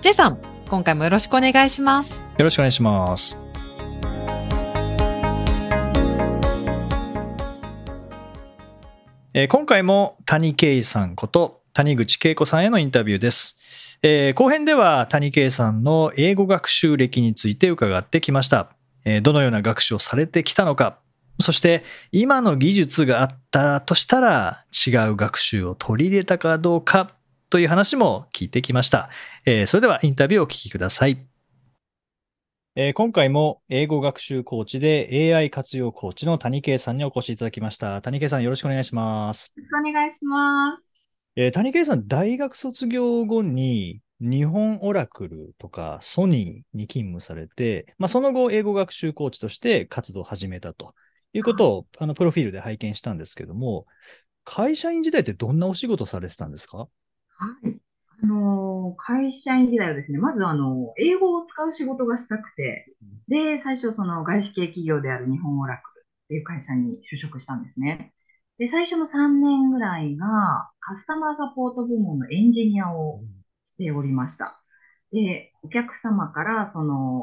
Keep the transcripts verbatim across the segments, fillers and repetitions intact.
J さん、今回もよろしくお願いします。よろしくお願いします。えー、今回も谷圭さんこと谷口恵子さんへのインタビューです。えー、後編では谷圭さんの英語学習歴について伺ってきました。えー、どのような学習をされてきたのか、そして今の技術があったとしたら違う学習を取り入れたかどうかという話も聞いてきました。えー、それではインタビューをお聞きください。えー、今回も英語学習コーチで エーアイ 活用コーチの谷圭さんにお越しいただきました。谷圭さん、よろしくお願いします。よろしくお願いします。えー、谷圭さん、大学卒業後に日本オラクルとかソニーに勤務されて、まあ、その後英語学習コーチとして活動を始めたということをあのプロフィールで拝見したんですけども、会社員時代ってどんなお仕事されてたんですか？はい、あの会社員時代はですね、まずあの英語を使う仕事がしたくて、で最初その外資系企業である日本オラクルっていう会社に就職したんですね。で最初のさんねんぐらいがカスタマーサポート部門のエンジニアをしておりました。でお客様からその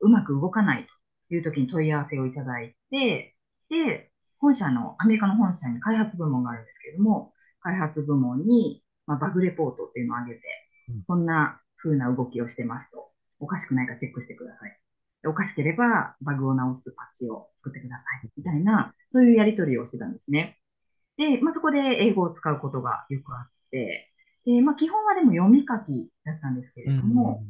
うまく動かないという時に問い合わせをいただいて、で、本社の、アメリカの本社に開発部門があるんですけれども、開発部門に、まあ、バグレポートっていうのを上げて、うん、こんな風な動きをしてますと、おかしくないかチェックしてください。でおかしければ、バグを直すパッチを作ってください。みたいな、そういうやり取りをしてたんですね。で、まあ、そこで英語を使うことがよくあって、でまあ、基本はでも読み書きだったんですけれども、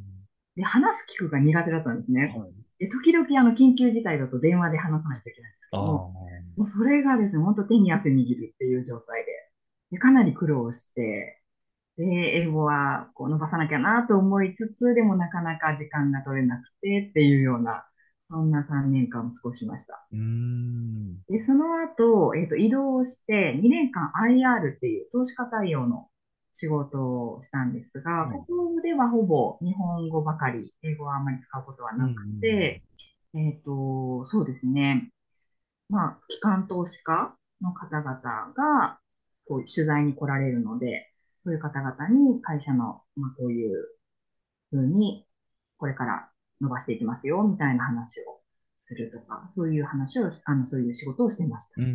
うん、で話す聞くが苦手だったんですね。はい、で時々あの緊急事態だと電話で話さないといけないんですけど、もうそれがですね、本当手に汗握るっていう状態 で, でかなり苦労して、で英語はこう伸ばさなきゃなと思いつつ、でもなかなか時間が取れなくてっていうような、そんなさんねんかんを過ごしました。うーんでその後、えー、と移動してにねんかん アイアール っていう投資家対応の仕事をしたんですが、はい、ここではほぼ日本語ばかり、英語はあまり使うことはなくて、うんうん、えっと、そうですね、まあ、機関投資家の方々がこう取材に来られるので、そういう方々に会社の、まあ、こういうふうにこれから伸ばしていきますよみたいな話をするとか、そういう話を、あのそういう仕事をしてました。うんうん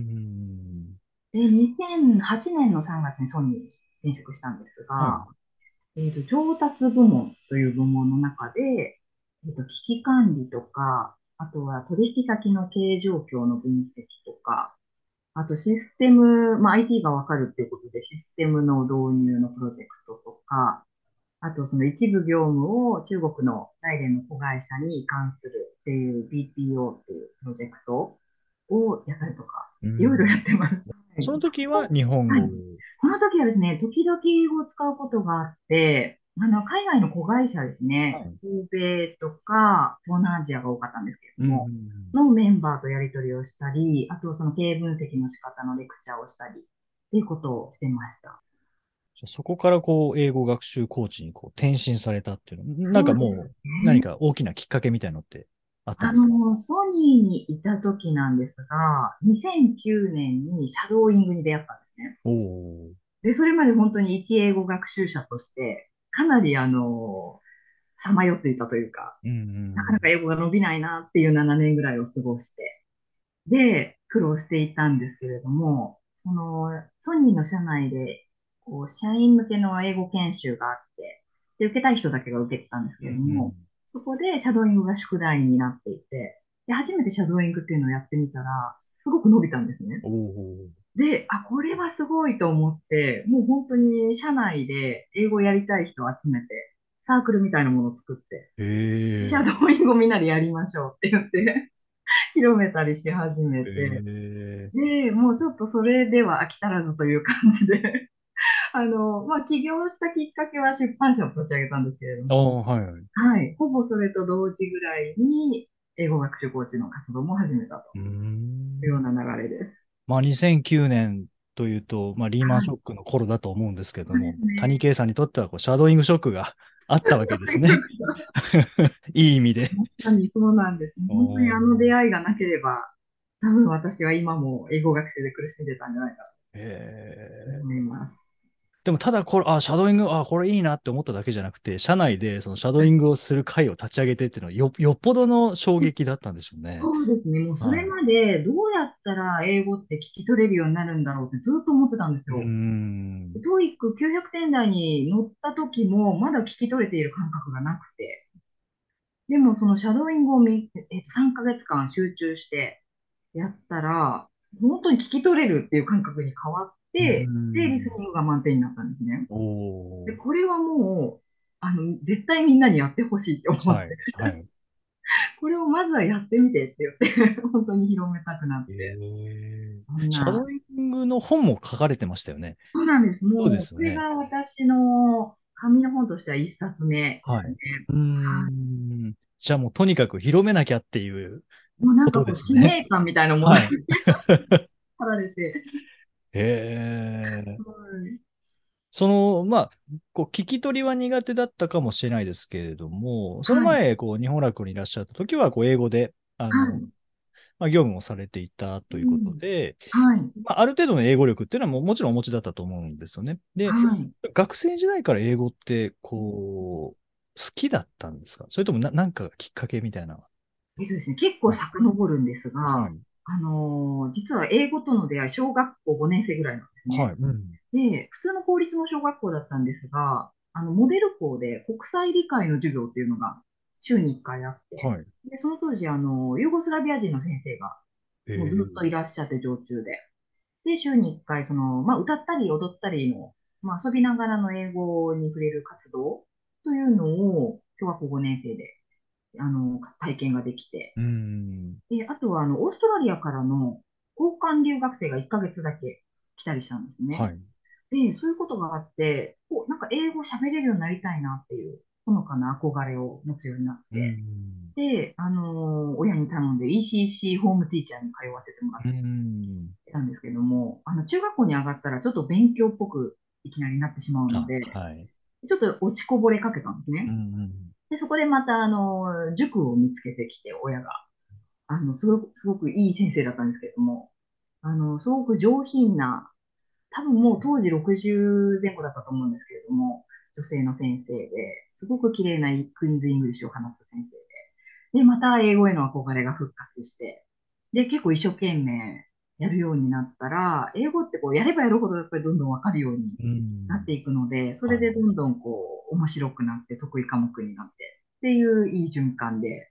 うん、でにせんはちねんのさんがつにソニー転職したんですが、うん、えーと、上達部門という部門の中で、えーと、危機管理とか、あとは取引先の経営状況の分析とか、あとシステム、まあ、アイティー がわかるっていうことでシステムの導入のプロジェクトとか、あとその一部業務を中国の大連の子会社に移管するっていう ビーピーオー っていうプロジェクトをやったりとか、うん、いろいろやってました。その時は日本語、はい、この時はですね、時々英語を使うことがあって、あの海外の子会社ですね、はい、欧米とか東南アジアが多かったんですけれども、うん、のメンバーとやり取りをしたり、あとその経営分析の仕方のレクチャーをしたりっていうことをしてました。そこからこう英語学習コーチにこう転身されたっていうの、なんかもう何か大きなきっかけみたいのってあったんですか？あのソニーにいた時なんですが、にせんきゅうねんにシャドーイングに出会ったんですね。おでそれまで本当に一英語学習者としてかなりあのさまよっていたというか、うんうん、なかなか英語が伸びないなっていうななねんぐらいを過ごして、で、苦労していたんですけれども、そのソニーの社内でこう社員向けの英語研修があって、で、受けたい人だけが受けてたんですけれども、うんうん、そこでシャドーイングが宿題になっていて、で、初めてシャドーイングっていうのをやってみたら、すごく伸びたんですね。で、あ、これはすごいと思って、もう本当に社内で英語をやりたい人を集めて、サークルみたいなものを作って、シャドーイングをみんなでやりましょうって言って、広めたりし始めて、で、もうちょっとそれでは飽き足らずという感じであの、まあ、起業したきっかけは出版社を立ち上げたんですけれどあも、あ、はいはい。はい、ほぼそれと同時ぐらいに英語学習コーチの活動も始めたとうーんいうような流れです。まあ、にせんきゅうねんというと、まあ、リーマンショックの頃だと思うんですけども、はい、谷圭さんにとってはこうシャドーイングショックがあったわけですね。いい意味で。本当にそうなんですね。本当にあの出会いがなければ、多分私は今も英語学習で苦しんでたんじゃないかと思います。でもただこれ、あ、シャドーイング、あ、これいいなって思っただけじゃなくて、社内でそのシャドーイングをする会を立ち上げてっていうのはよ、よっぽどの衝撃だったんでしょうね。そうですね。もうそれまでどうやったら英語って聞き取れるようになるんだろうってずっと思ってたんですよ。うん。トーイックきゅうひゃくてん台に乗った時もまだ聞き取れている感覚がなくて。でもそのシャドーイングをみ、えっと、さんかげつかん集中してやったら、本当に聞き取れるっていう感覚に変わって、うん、で、リスニングが満点になったんですね。おで、これはもう、あの、絶対みんなにやってほしいって思って、はいはい、これをまずはやってみてって言って、本当に広めたくなって。そんなシャドーイングの本も書かれてましたよね。そうなんです。もう、そうですよね、これが私の紙の本としてはいっさつめですね。はい、うん、じゃあもうとにかく広めなきゃっていう。もうなんかこう使命感みたいなものに貼られて。へぇ。その、まあ、こう聞き取りは苦手だったかもしれないですけれども、その前、こう日本楽にいらっしゃった時は、こう英語で、あの、はい、まあ、業務をされていたということで、うん、はい、まあ、ある程度の英語力っていうのは も, もちろんお持ちだったと思うんですよね。で、はい、学生時代から英語って、こう、好きだったんですか？それとも な, なんかきっかけみたいな。そうですね、結構遡るんですが、はい、あのー、実は英語との出会い、小学校ごねん生ぐらいなんですね。はい、うん、で、普通の公立の小学校だったんですが、あのモデル校で国際理解の授業っていうのが週にいっかいあって、はい、でその当時あの、ユーゴスラビア人の先生がもうずっといらっしゃって、常駐で、えー、で週にいっかいその、まあ、歌ったり踊ったりの、まあ、遊びながらの英語に触れる活動というのを、小学校ごねん生で。あの体験ができて、うん、であとはあのオーストラリアからの交換留学生がいっかげつだけ来たりしたんですね。はい、でそういうことがあってこうなんか英語喋れるようになりたいなっていうほのかな憧れを持つようになって、うん、で、あのー、親に頼んで イーシーシー ホームティーチャーに通わせてもらってたんですけども、あの中学校に上がったらちょっと勉強っぽくいきなりなってしまうので、はい、ちょっと落ちこぼれかけたんですね。うん、でそこでまたあの塾を見つけてきて、親があのすごくすごくいい先生だったんですけども、あのすごく上品な、多分もう当時ろくじゅうぜんごだったと思うんですけれども、女性の先生で、すごく綺麗なクイーンズ・イングリッシュを話す先生で、でまた英語への憧れが復活して、で結構一生懸命やるようになったら、英語ってこうやればやるほどやっぱりどんどん分かるようになっていくので、それでどんどんこう面白くなって得意科目になってっていういい循環で、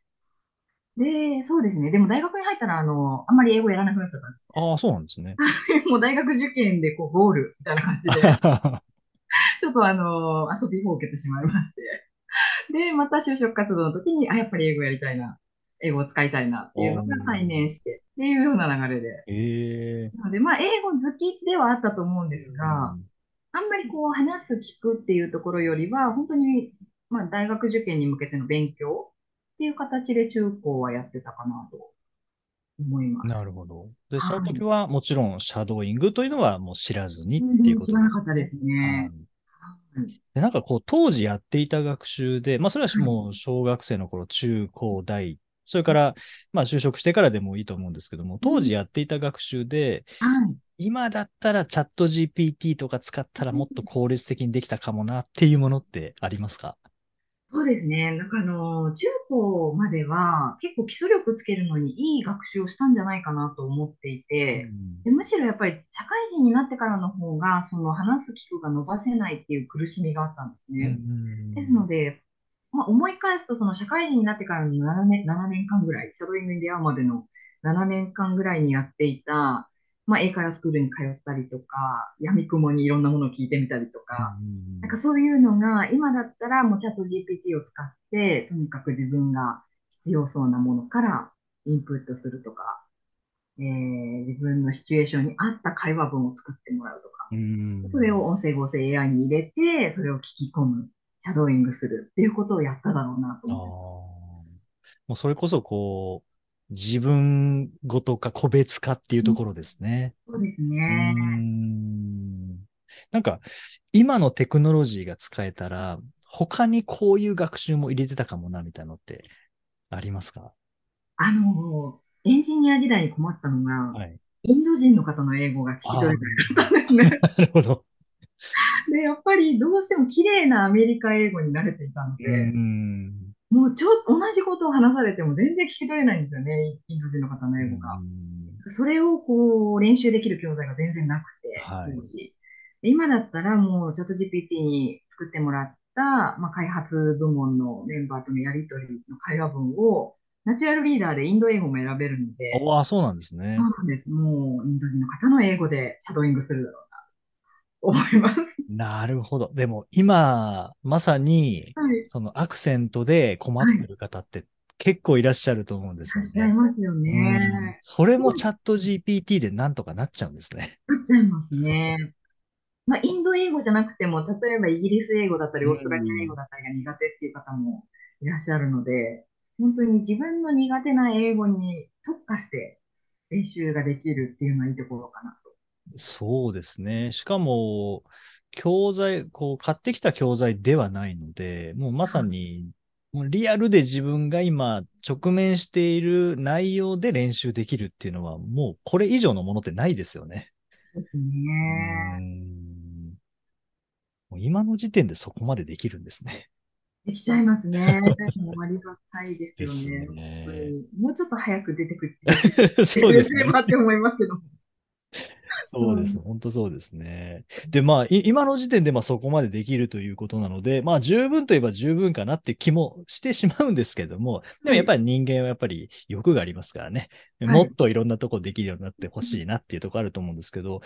でそうですね、でも大学に入ったらあのあんまり英語やらなくなっちゃったんです。ああ、そうなんですね。もう大学受験でこうゴールみたいな感じでちょっとあの遊びほうけてしまいまして、でまた就職活動の時にあやっぱり英語やりたいな。英語を使いたいなっていうのが再燃してっていうような流れで。えー、なので、まあ、英語好きではあったと思うんですが、うん、あんまりこう話す聞くっていうところよりは、本当に、まあ、大学受験に向けての勉強っていう形で中高はやってたかなと思います。なるほど。で、その時はもちろんシャドーイングというのはもう知らずにっていうことですね。知らなかったですね。でなんかこう、当時やっていた学習で、まあ、それはもう小学生の頃、中高大、それから、まあ、就職してからでもいいと思うんですけども、当時やっていた学習で、うん、今だったらチャット ジーピーティー とか使ったらもっと効率的にできたかもなっていうものってありますか？そうですね。なんかあの、中高までは結構基礎力つけるのにいい学習をしたんじゃないかなと思っていて、うん、でむしろやっぱり社会人になってからの方が、その話す聞くが伸ばせないっていう苦しみがあったんですね。うん、ですので、まあ、思い返すと、その社会人になってからのななねん、ななねんかんぐらい、シャドーイングに出会うまでのななねんかんぐらいにやっていた、まあ、英会話スクールに通ったりとか、やみくもにいろんなものを聞いてみたりとか、うん、なんかそういうのが、今だったらもうチャット ジーピーティー を使って、とにかく自分が必要そうなものからインプットするとか、えー、自分のシチュエーションに合った会話文を作ってもらうとか、うん、それを音声合成 エーアイ に入れて、それを聞き込む、シャドーイングするっていうことをやっただろうなと思って。あ、もうそれこそこう自分ごとか個別化っていうところですね。うん、そうですね。うん、なんか今のテクノロジーが使えたら他にこういう学習も入れてたかもなみたいなのってありますか？あのエンジニア時代に困ったのが、はい、インド人の方の英語が聞き取れなかったんですね。なるほど。で、やっぱりどうしても綺麗なアメリカ英語に慣れていたので、うん、もうちょっと同じことを話されても全然聞き取れないんですよね、インド人の方の英語が。うん、それをこう練習できる教材が全然なくて、はい、で今だったらもうチャット ジーピーティー に作ってもらった、まあ、開発部門のメンバーとのやり取りの会話文をナチュラルリーダーでインド英語も選べるので。ああ、そうなんですね。そうなんです。もうインド人の方の英語でシャドーイングするだろうなと思います。なるほど。でも今まさに、はい、そのアクセントで困ってる方って結構いらっしゃると思うんですよね。いらっしゃいますよね。それもチャット ジーピーティー でなんとかなっちゃうんですね。なっちゃいますね。まあ、インド英語じゃなくても、例えばイギリス英語だったりオーストラリア英語だったりが苦手っていう方もいらっしゃるので、本当に自分の苦手な英語に特化して練習ができるっていうのはいいところかなと。そうですね。しかも教材、こう買ってきた教材ではないので、もうまさにもうリアルで自分が今直面している内容で練習できるっていうのは、もうこれ以上のものってないですよね。ですね。うん、もう今の時点でそこまでできるんですね。できちゃいますね。もうありがたいですよ ね, ですね。本当にもうちょっと早く出てくる。そうですね。って思いますけど。そうです。うん、本当そうですね。で、まあ今の時点でまあそこまでできるということなので、まあ十分といえば十分かなって気もしてしまうんですけども、でもやっぱり人間はやっぱり欲がありますからね。はい、もっといろんなとこできるようになってほしいなっていうところあると思うんですけど、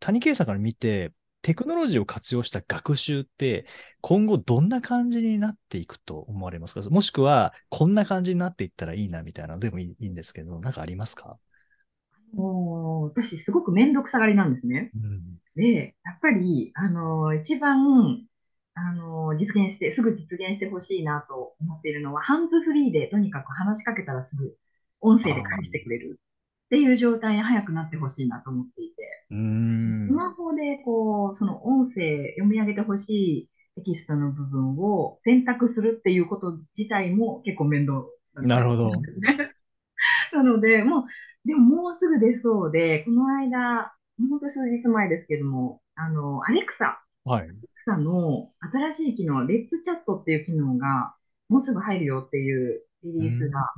谷圭さんから見て、テクノロジーを活用した学習って今後どんな感じになっていくと思われますか？もしくはこんな感じになっていったらいいなみたいなのでもいいんですけど、なんかありますか？もう私すごく面倒くさがりなんですね。うん、で、やっぱりあの一番あの実現してすぐ実現してほしいなと思っているのは、ハンズフリーでとにかく話しかけたらすぐ音声で返してくれるっていう状態に早くなってほしいなと思っていて、うーん、スマホでこうその音声読み上げてほしいテキストの部分を選択するっていうこと自体も結構面倒だったんですね。なるほど。なのでもうでももうすぐ出そうで、この間本当数日前ですけども、あのアレクサ、はい、アレクサの新しい機能、レッツチャットっていう機能がもうすぐ入るよっていうリリースが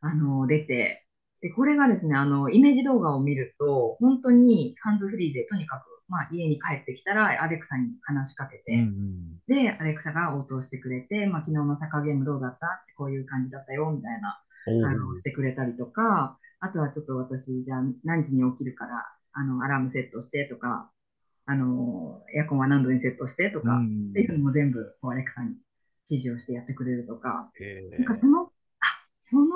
あの出て。でこれがですね、あのイメージ動画を見ると本当にハンズフリーでとにかく、まあ、家に帰ってきたらアレクサに話しかけて、うんうん、でアレクサが応答してくれて、まあ、昨日のサッカーゲームどうだったってこういう感じだったよみたいなあのしてくれたりとか、あとはちょっと私じゃあ何時に起きるからあのアラームセットしてとか、あのエアコンは何度にセットしてとか、うん、っていうのも全部こうアレクサに指示をしてやってくれるとか、なんかそのその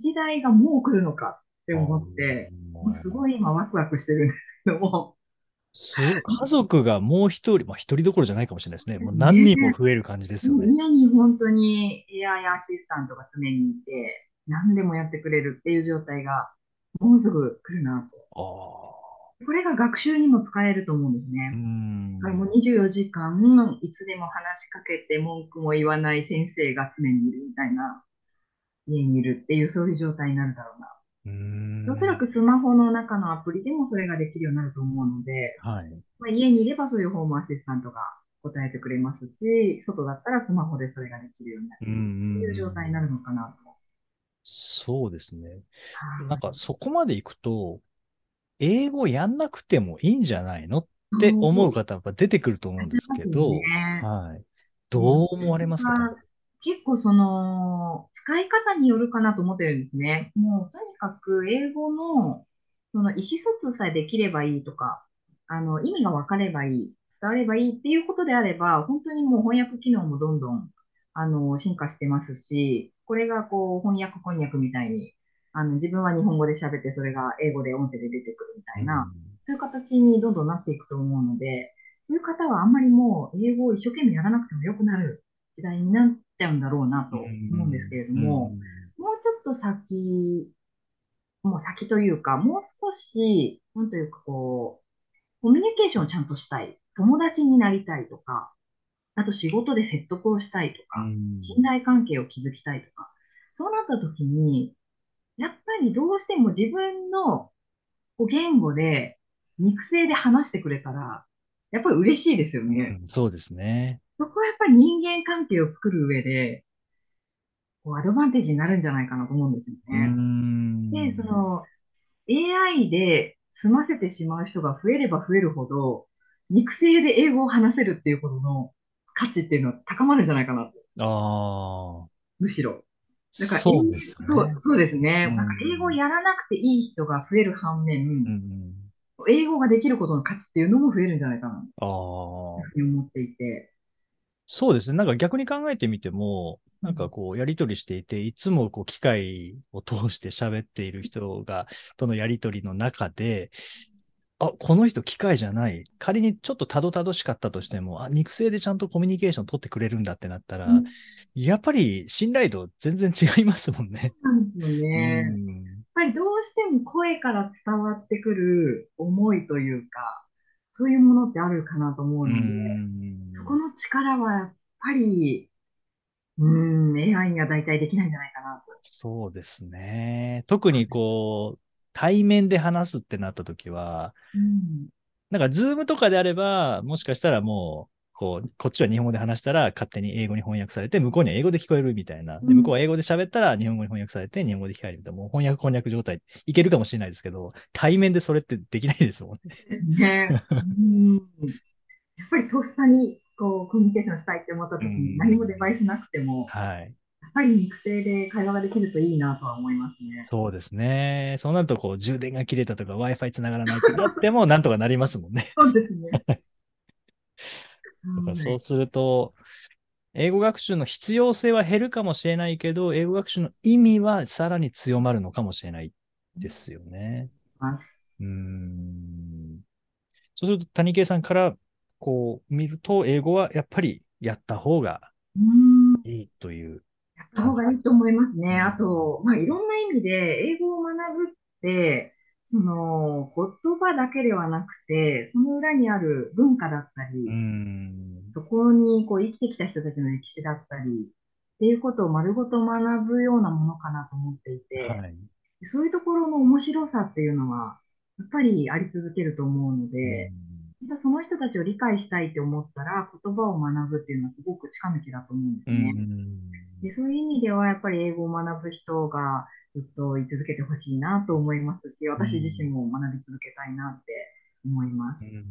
時代がもう来るのかって思って、もうすごい今ワクワクしてるんですけども。そう、家族がもう一人、まあ一人どころじゃないかもしれないですね。もう何人も増える感じですよね。家に本当に エーアイ アシスタントが常にいて、何でもやってくれるっていう状態がもうすぐ来るなと。あ、これが学習にも使えると思うんですね。うん、だからもうにじゅうよじかんいつでも話しかけて文句も言わない先生が常にいるみたいな。家にいるっていう、そういう状態になるだろうな。うーん、おそらくスマホの中のアプリでもそれができるようになると思うので、はい、まあ、家にいればそういうホームアシスタントが答えてくれますし、外だったらスマホでそれができるようになるし、っていう状態になるのかなと。そうですね。なんかそこまでいくと英語やんなくてもいいんじゃないのって思う方が出てくると思うんですけど、ね、はい、どう思われますか？結構その使い方によるかなと思ってるんですね。もうとにかく英語のその意思疎通さえできればいいとか、あの意味が分かればいい、伝わればいいっていうことであれば、本当にもう翻訳機能もどんどんあの進化してますし、これがこう翻訳翻訳みたいに、あの自分は日本語で喋ってそれが英語で音声で出てくるみたいな、そういう形にどんどんなっていくと思うので、そういう方はあんまりもう英語を一生懸命やらなくてもよくなる時代になっちゃうんだろうなと思うんですけれども、もうちょっと先、もう先というか、もう少し、なんというかこう、コミュニケーションをちゃんとしたい、友達になりたいとか、あと仕事で説得をしたいとか、信頼関係を築きたいとか、そうなった時に、やっぱりどうしても自分の言語で肉声で話してくれたら、やっぱり嬉しいですよね。うん、そうですね。そこはやっぱり人間関係を作る上で、こうアドバンテージになるんじゃないかなと思うんですよね。うんで、その エーアイ で済ませてしまう人が増えれば増えるほど、肉声で英語を話せるっていうことの価値っていうのは高まるんじゃないかなと。ああ。むしろ。だからそうですね。そう、そうですね。うん、なんか英語をやらなくていい人が増える反面、うん、英語ができることの価値っていうのも増えるんじゃないかなと思っていて。そうですね。なんか逆に考えてみても、なんかこうやり取りしていて、いつもこう機械を通して喋っている人がとのやり取りの中で、あ、この人機械じゃない。仮にちょっとたどたどしかったとしても、あ、肉声でちゃんとコミュニケーション取ってくれるんだってなったら、うん、やっぱり信頼度全然違いますもんね。そうなんですよね。うん、やっぱりどうしても声から伝わってくる思いというか、そういうものってあるかなと思うので、うん、そこの力はやっぱり、うん、エーアイ には代替できないんじゃないかなと。そうですね。特にこう、対面で話すってなったときは、うん、なんかズームとかであれば、もしかしたらもう、こう、こっちは日本語で話したら勝手に英語に翻訳されて、向こうには英語で聞こえるみたいな。で、向こうは英語で喋ったら日本語に翻訳されて、日本語で聞かれるみたいな。もう翻訳、翻訳状態、いけるかもしれないですけど、対面でそれってできないですもんね。ねうん、やっぱりとっさに、こう、コミュニケーションしたいって思ったときに、何もデバイスなくても、はい。やっぱり肉声で会話ができるといいなとは思いますね。そうですね。そうなるとこう充電が切れたとか Wi-Fi つながらないとなってもなんとかなりますもんね。そうですね。だからそうすると英語学習の必要性は減るかもしれないけど、英語学習の意味はさらに強まるのかもしれないですよね。うん。うんそうすると谷圭さんからこう見ると英語はやっぱりやった方がいいという。やった方がいいと思いますね。あと、まあ、いろんな意味で英語を学ぶってその言葉だけではなくてその裏にある文化だったり、うんそこにこう生きてきた人たちの歴史だったりっていうことを丸ごと学ぶようなものかなと思っていて、はい、そういうところの面白さっていうのはやっぱりあり続けると思うので、うん、その人たちを理解したいと思ったら言葉を学ぶっていうのはすごく近道だと思うんですね。うんでそういう意味ではやっぱり英語を学ぶ人がずっと居続けてほしいなと思いますし、私自身も学び続けたいなって思います。うんうん、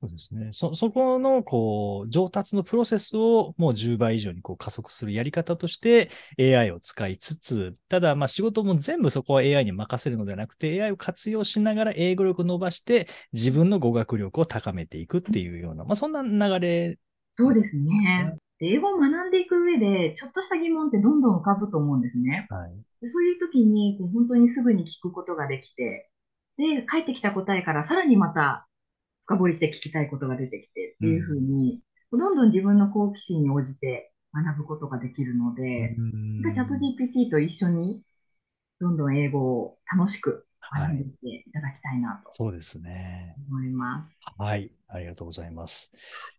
そうですね。そ、そこのこう上達のプロセスをもうじゅうばい以上にこう加速するやり方として エーアイ を使いつつ、ただまあ仕事も全部そこは エーアイ に任せるのではなくて エーアイ を活用しながら英語力を伸ばして自分の語学力を高めていくっていうような、まあ、そんな流れ。そうですね。で英語を学んでいく上でちょっとした疑問ってどんどん浮かぶと思うんですね、はい、でそういう時にこう本当にすぐに聞くことができてで返ってきた答えからさらにまた深掘りして聞きたいことが出てきてっていう風に、うん、どんどん自分の好奇心に応じて学ぶことができるので、うん、チャット ジーピーティー と一緒にどんどん英語を楽しく学んでいっていただきたいなと、はい、そうですね思います。はい、ありがとうございます。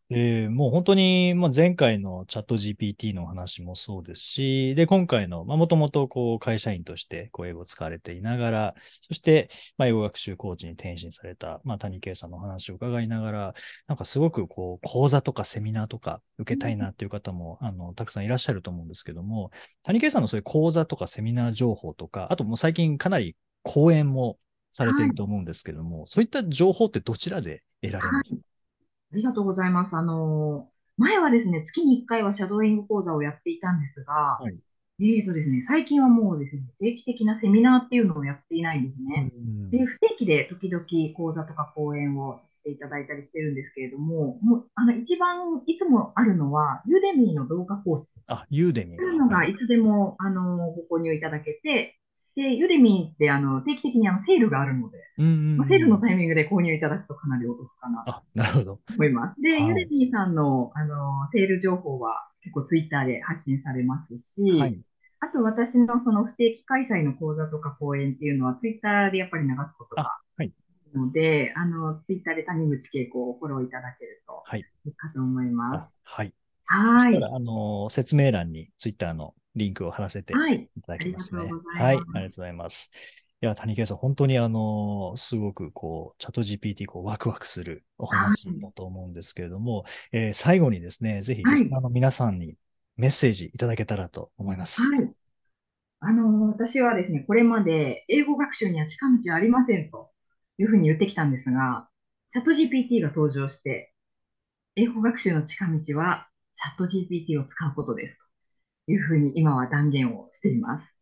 えー、もう本当に、まあ、前回のチャット ジーピーティー の話もそうですし、で、今回の、もともと会社員としてこう英語を使われていながら、そして、まあ、英語学習コーチに転身された、まあ、谷圭さんの話を伺いながら、なんかすごくこう講座とかセミナーとか受けたいなっていう方も、うん、あのたくさんいらっしゃると思うんですけども、谷圭さんのそういう講座とかセミナー情報とか、あともう最近かなり講演もされていると思うんですけども、はい、そういった情報ってどちらで得られますか？はいありがとうございます。あのー、前はですね、月にいっかいはシャドーイング講座をやっていたんですが、はい、えーとですね、最近はもうですね、定期的なセミナーっていうのをやっていないんですね。うん、で、不定期で時々講座とか講演をさせていただいたりしてるんですけれども、もうあの一番いつもあるのは、ユーデミーの動画コース。あ、ユーデミー。というのがいつでも、はい、あのー、ご購入いただけて、で、ユーデミーってあの定期的にあのセールがあるので、うんうんうんまあ、セールのタイミングで購入いただくとかなりお得かなと思います。で、はい、ユーデミーさん の, あのセール情報は結構ツイッターで発信されますし、はい、あと私 の, その不定期開催の講座とか講演っていうのはツイッターでやっぱり流すことがあるので、あ、はい、あのツイッターで谷口恵子をフォローいただけるといいかと思います。はい。はい。そしたらあの説明欄にツイッターのリンクを貼らせていただきますね。はい、ありがとうございます。いや、谷口さん、本当にあの、すごくこう、チャット ジーピーティー、こう、ワクワクするお話だと思うんですけれども、はいえー、最後にですね、ぜひ、リスナーの皆さんにメッセージいただけたらと思います。はい。あの、私はですね、これまで、英語学習には近道はありませんというふうに言ってきたんですが、チャット ジーピーティー が登場して、英語学習の近道は、チャット ジーピーティー を使うことですと。いうふうに今は断言をしています。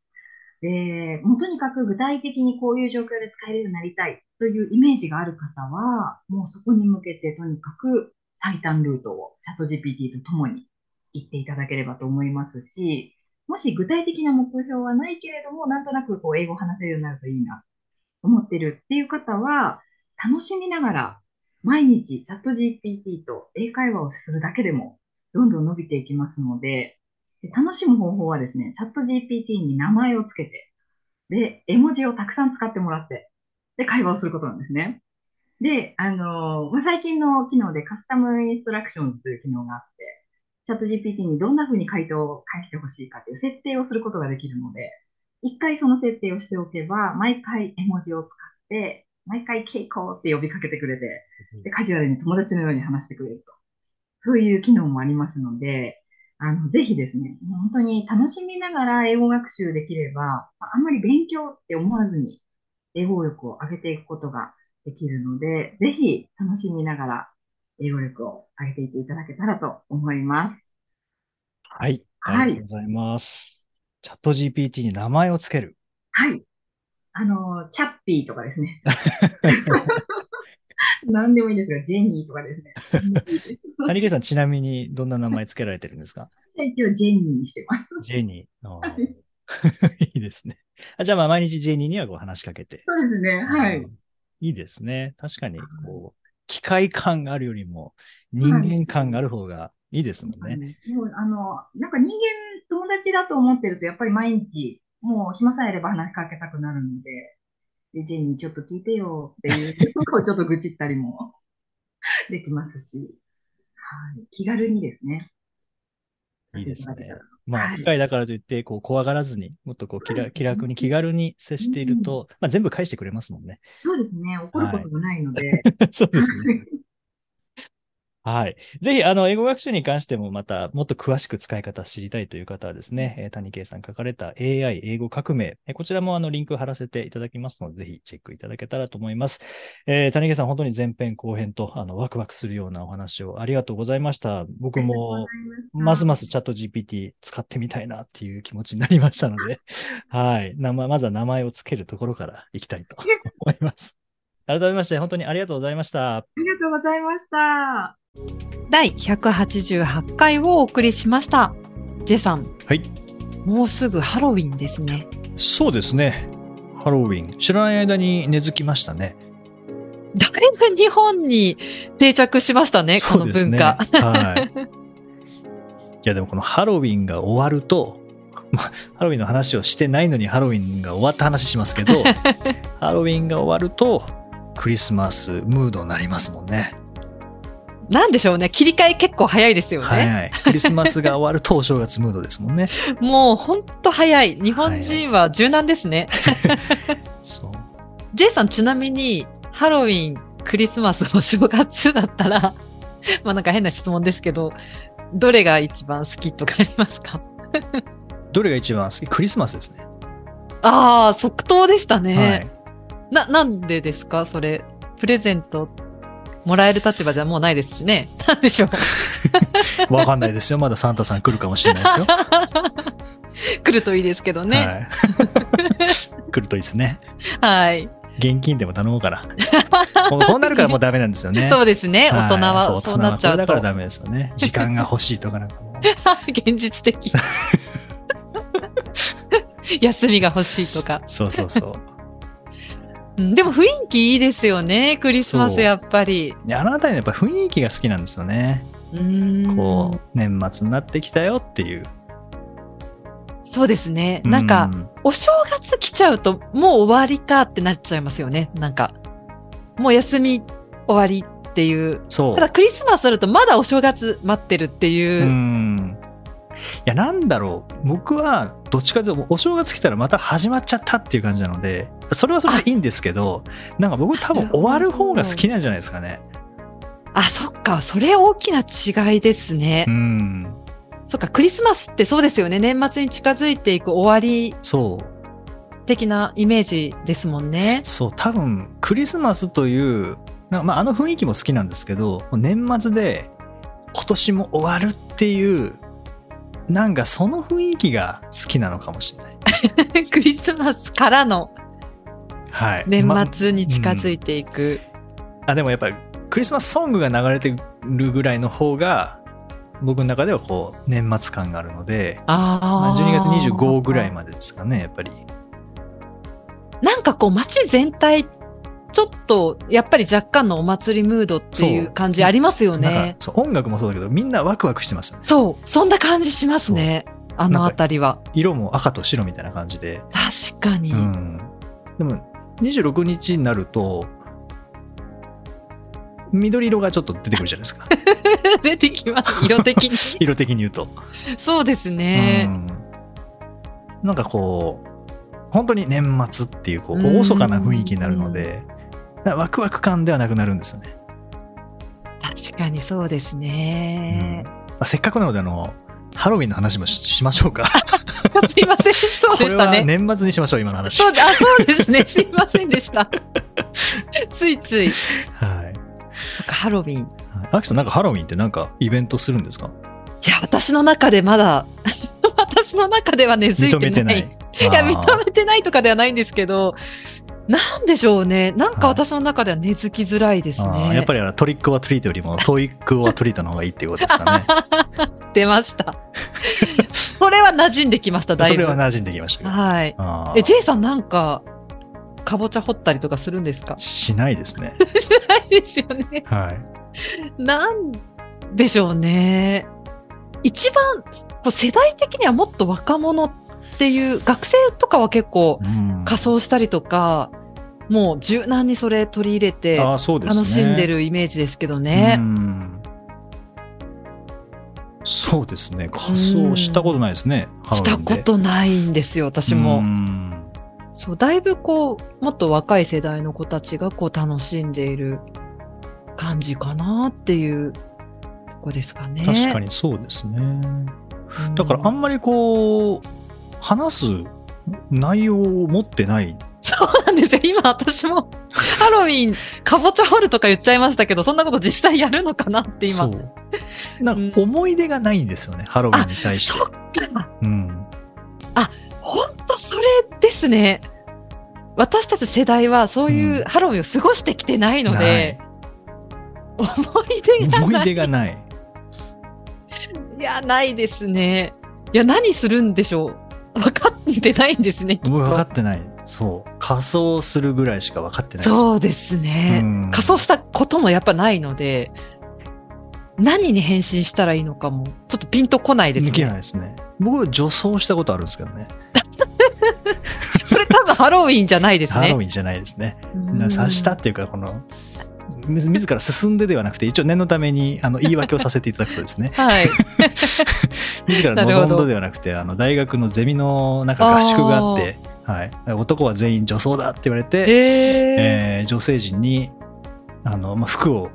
で、もうとにかく具体的にこういう状況で使えるようになりたいというイメージがある方は、もうそこに向けてとにかく最短ルートをチャット ジーピーティー とともに行っていただければと思いますし、もし具体的な目標はないけれども、なんとなくこう英語を話せるようになるといいなと思ってるっていう方は、楽しみながら毎日チャット ジーピーティー と英会話をするだけでもどんどん伸びていきますので、楽しむ方法はですね、チャット ジーピーティー に名前をつけて、で、絵文字をたくさん使ってもらって、で、会話をすることなんですね。で、あのーまあ、最近の機能でカスタムインストラクションズという機能があって、チャット ジーピーティー にどんな風に回答を返してほしいかという設定をすることができるので、一回その設定をしておけば、毎回絵文字を使って、毎回ケイコーって呼びかけてくれて、で、カジュアルに友達のように話してくれると。そういう機能もありますので、あのぜひですね、本当に楽しみながら英語学習できれば、あんまり勉強って思わずに英語力を上げていくことができるので、ぜひ楽しみながら英語力を上げていっていただけたらと思います。はい、ありがとうございます。はい、チャット ジーピーティー に名前をつける。はい。あの、チャッピーとかですね。何でもいいんですが、ジェニーとかですね。谷口さん、ちなみにどんな名前つけられてるんですか？一応ジェニーにしてます。ジェニー。あーいいですね。あ、じゃあ、まあ、毎日ジェニーにはこう話しかけて。そうですね。はい。いいですね。確かに、こう、機械感があるよりも人間感がある方がいいですもんね。はい、ね、もうあの、なんか人間、友達だと思ってると、やっぱり毎日、もう暇さえあれば話しかけたくなるので、でジェニーちょっと聞いてよっていうこうちょっと愚痴ったりもできますし、はい、気軽にですね。いいですね。まあ、機械だからといってこう怖がらずに、もっとこう 気, ら、ね、気楽に気軽に接していると、うんまあ、全部返してくれますもんね。そうですね。怒ることもないので。はい、そうですね。はい。ぜひ、あの、英語学習に関してもまた、もっと詳しく使い方知りたいという方はですね、えー、谷圭さん書かれた エーアイ 英語革命、えー、こちらもあの、リンク貼らせていただきますので、ぜひチェックいただけたらと思います。えー、谷圭さん、本当に前編後編と、あの、ワクワクするようなお話をありがとうございました。僕も、ますますチャット ジーピーティー 使ってみたいなっていう気持ちになりましたので、はい。ま、まずは名前をつけるところからいきたいと思います。改めまして、本当にありがとうございました。ありがとうございました。だいひゃくはちじゅうはちかいをお送りしました。ジェさん、はい、もうすぐハロウィンですね。そうですね。ハロウィン、知らない間に根付きましたね。だいぶ日本に定着しましたね、この文化。そうですね。はい。いやでもこのハロウィンが終わると、まあ、ハロウィンの話をしてないのにハロウィンが終わった話しますけど、ハロウィンが終わるとクリスマスムードになりますもんね。なんでしょうね、切り替え結構早いですよね。はいはい、クリスマスが終わるとお正月ムードですもんね。もうほんと早い。日本人は柔軟ですね。そう。J さん、ちなみにハロウィン、クリスマス、お正月だったら、まあなんか変な質問ですけど、どれが一番好きとかありますか？どれが一番好き？クリスマスですね。ああ、即答でしたね。はい、な、なんでですか？それ、プレゼントもらえる立場じゃもうないですしね。なんでしょう。わかんないですよ。まだサンタさん来るかもしれないですよ。来るといいですけどね。はい、来るといいですね。はい。現金でも頼もうから。もうそうなるからもうダメなんですよね。そうですね。大人はそうなっちゃうと。だからダメですよね。時間が欲しいとかなんかもう。現実的。休みが欲しいとか。そうそうそう。でも雰囲気いいですよね、クリスマスやっぱり。あのあたりのやっぱ雰囲気が好きなんですよね。うーん、こう年末になってきたよっていう。そうですね。なんか、うん、お正月来ちゃうともう終わりかってなっちゃいますよね。なんかもう休み終わりっていう。そう。ただクリスマスあるとまだお正月待ってるっていう。うん。いや、なんだろう。僕はどっちかというとお正月来たらまた始まっちゃったっていう感じなので、それはそれでいいんですけど、なんか僕多分終わる方が好きなんじゃないですかね。あ、そっか。それ大きな違いですね。うん。そっか、クリスマスってそうですよね。年末に近づいていく終わり的なイメージですもんね。そう、多分クリスマスという、まあ、あの雰囲気も好きなんですけど、年末で今年も終わるっていう、なんかその雰囲気が好きなのかもしれない。クリスマスからの年末に近づいていく。はい、まあ、うん、あ、でもやっぱりクリスマスソングが流れてるぐらいの方が、僕の中ではこう年末感があるので、あ、じゅうにがつにじゅうごにちぐらいまでですかね、やっぱり。なんかこう街全体ちょっとやっぱり若干のお祭りムードっていう感じありますよね。なんかそう、音楽もそうだけど、みんなワクワクしてますよね。そう、そんな感じしますね。あの辺りは色も赤と白みたいな感じで。確かに、うん、でもにじゅうろくにちになると緑色がちょっと出てくるじゃないですか。出てきます、色的に。色的に言うとそうですね、うん、なんかこう本当に年末っていうこう厳かな雰囲気になるので、ワクワク感ではなくなるんですよね。確かにそうですね、うん、まあ、せっかくなのであのハロウィンの話も し, しましょうか。すいません、そうでしたね。これは年末にしましょう、今の話。そう、あ、そうですね、すいませんでした。ついつい、はい、そっか、ハロウィン。あきさん、なんかハロウィンってなんかイベントするんですか？いや、私の中でまだ私の中では根付いてない。認めてない。いや、認めてないとかではないんですけど、なんでしょうね。なんか私の中では根付きづらいですね。はい、やっぱりあのトリックオアトリートよりもトイックオアトリートの方がいいっていうことですかね。出ました。それは馴染んできました。だいぶ。それは馴染んできましたけど。はい。え、J さんなんか。かぼちゃ掘ったりとかするんですか？しないですね。しないですよね。はい。なんでしょうね。一番世代的にはもっと若者っていう、学生とかは結構仮装したりとか、うん、もう柔軟にそれ取り入れて楽しんでるイメージですけどね。そうですね。仮装したことないですね。したことないんですよ、私も。うん、そう、だいぶこうもっと若い世代の子たちがこう楽しんでいる感じかなっていうとこですかね。確かにそうですね、うん、だからあんまりこう話す内容を持ってない。そうなんですよ。今私もハロウィンかぼちゃ掘るとか言っちゃいましたけど、そんなこと実際やるのかなって今。そう、なんか思い出がないんですよね、うん、ハロウィンに対して。あ、そっか、うん、あ、本当それですね。私たち世代はそういうハロウィンを過ごしてきてないので、うん、思い出がない。思い出がない。いや、ないですね。いや、何するんでしょう。分かってないんですね、きっと。分かってない。そう。仮装するぐらいしか分かってないです。そうですね。うん、仮装したこともやっぱないので、何に変身したらいいのかも、ちょっとピンとこないですね。できないですね。僕、女装したことあるんですけどね。それ多分ハロウィンじゃないですね。ハロウィンじゃないですね。察したっていうか、この自ら進んでではなくて、一応念のためにあの言い訳をさせていただくとですね。はい。自ら望んだではなくて、あの大学のゼミのなんか合宿があって、はい、男は全員女装だって言われて、えーえー、女性陣にあの、ま、服を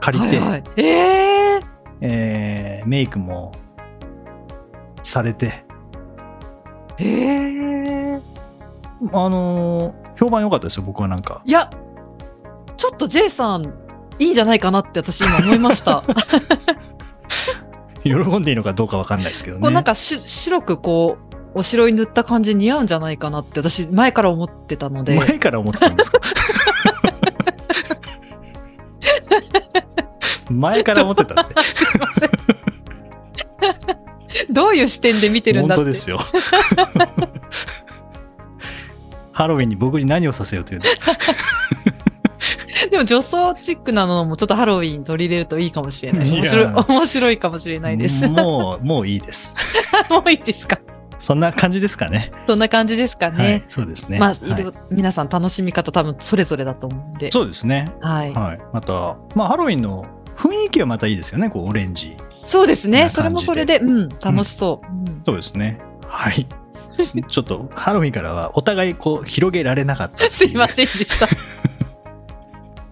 借りて、はいはい、えーえー、メイクもされて。へえ、あのー、評判良かったですよ、僕は。なんか、いや、ちょっと J さんいいんじゃないかなって私今思いました。喜んでいいのかどうか分かんないですけどね。こうなんかし白くこうお白い塗った感じ似合うんじゃないかなって私前から思ってたので。前から思ってたんですか？前から思ってたって。すいません。どういう視点で見てるんだって。本当ですよ。ハロウィンに僕に何をさせようというでも女装チックなのもちょっとハロウィンに取り入れるといいかもしれない。面白い、面白いかもしれないです。もうもういいですもういいですか。そんな感じですかね。そんな感じですかね。はい、そうですね。まあ、はい、皆さん楽しみ方多分それぞれだと思うんで。そうですね。はい。はい、また、まあ、ハロウィンの雰囲気はまたいいですよね。こうオレンジ。そうですね。それもそれで、うん、楽しそう。うんうん、そうですね。はい。ちょっとハロウィンからはお互いこう広げられなかった。すいませんでした。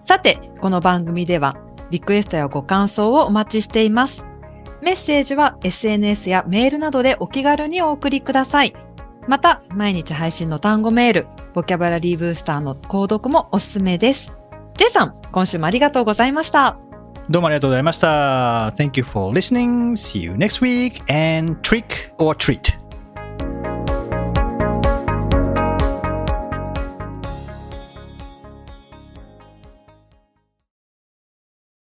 さて、この番組ではリクエストやご感想をお待ちしています。メッセージは エスエヌエス やメールなどでお気軽にお送りください。また、毎日配信の単語メール、ボキャブラリーブースターの購読もおすすめです。J さん、今週もありがとうございました。どうもありがとうございました。Thank you for listening. See you next week and trick or treat.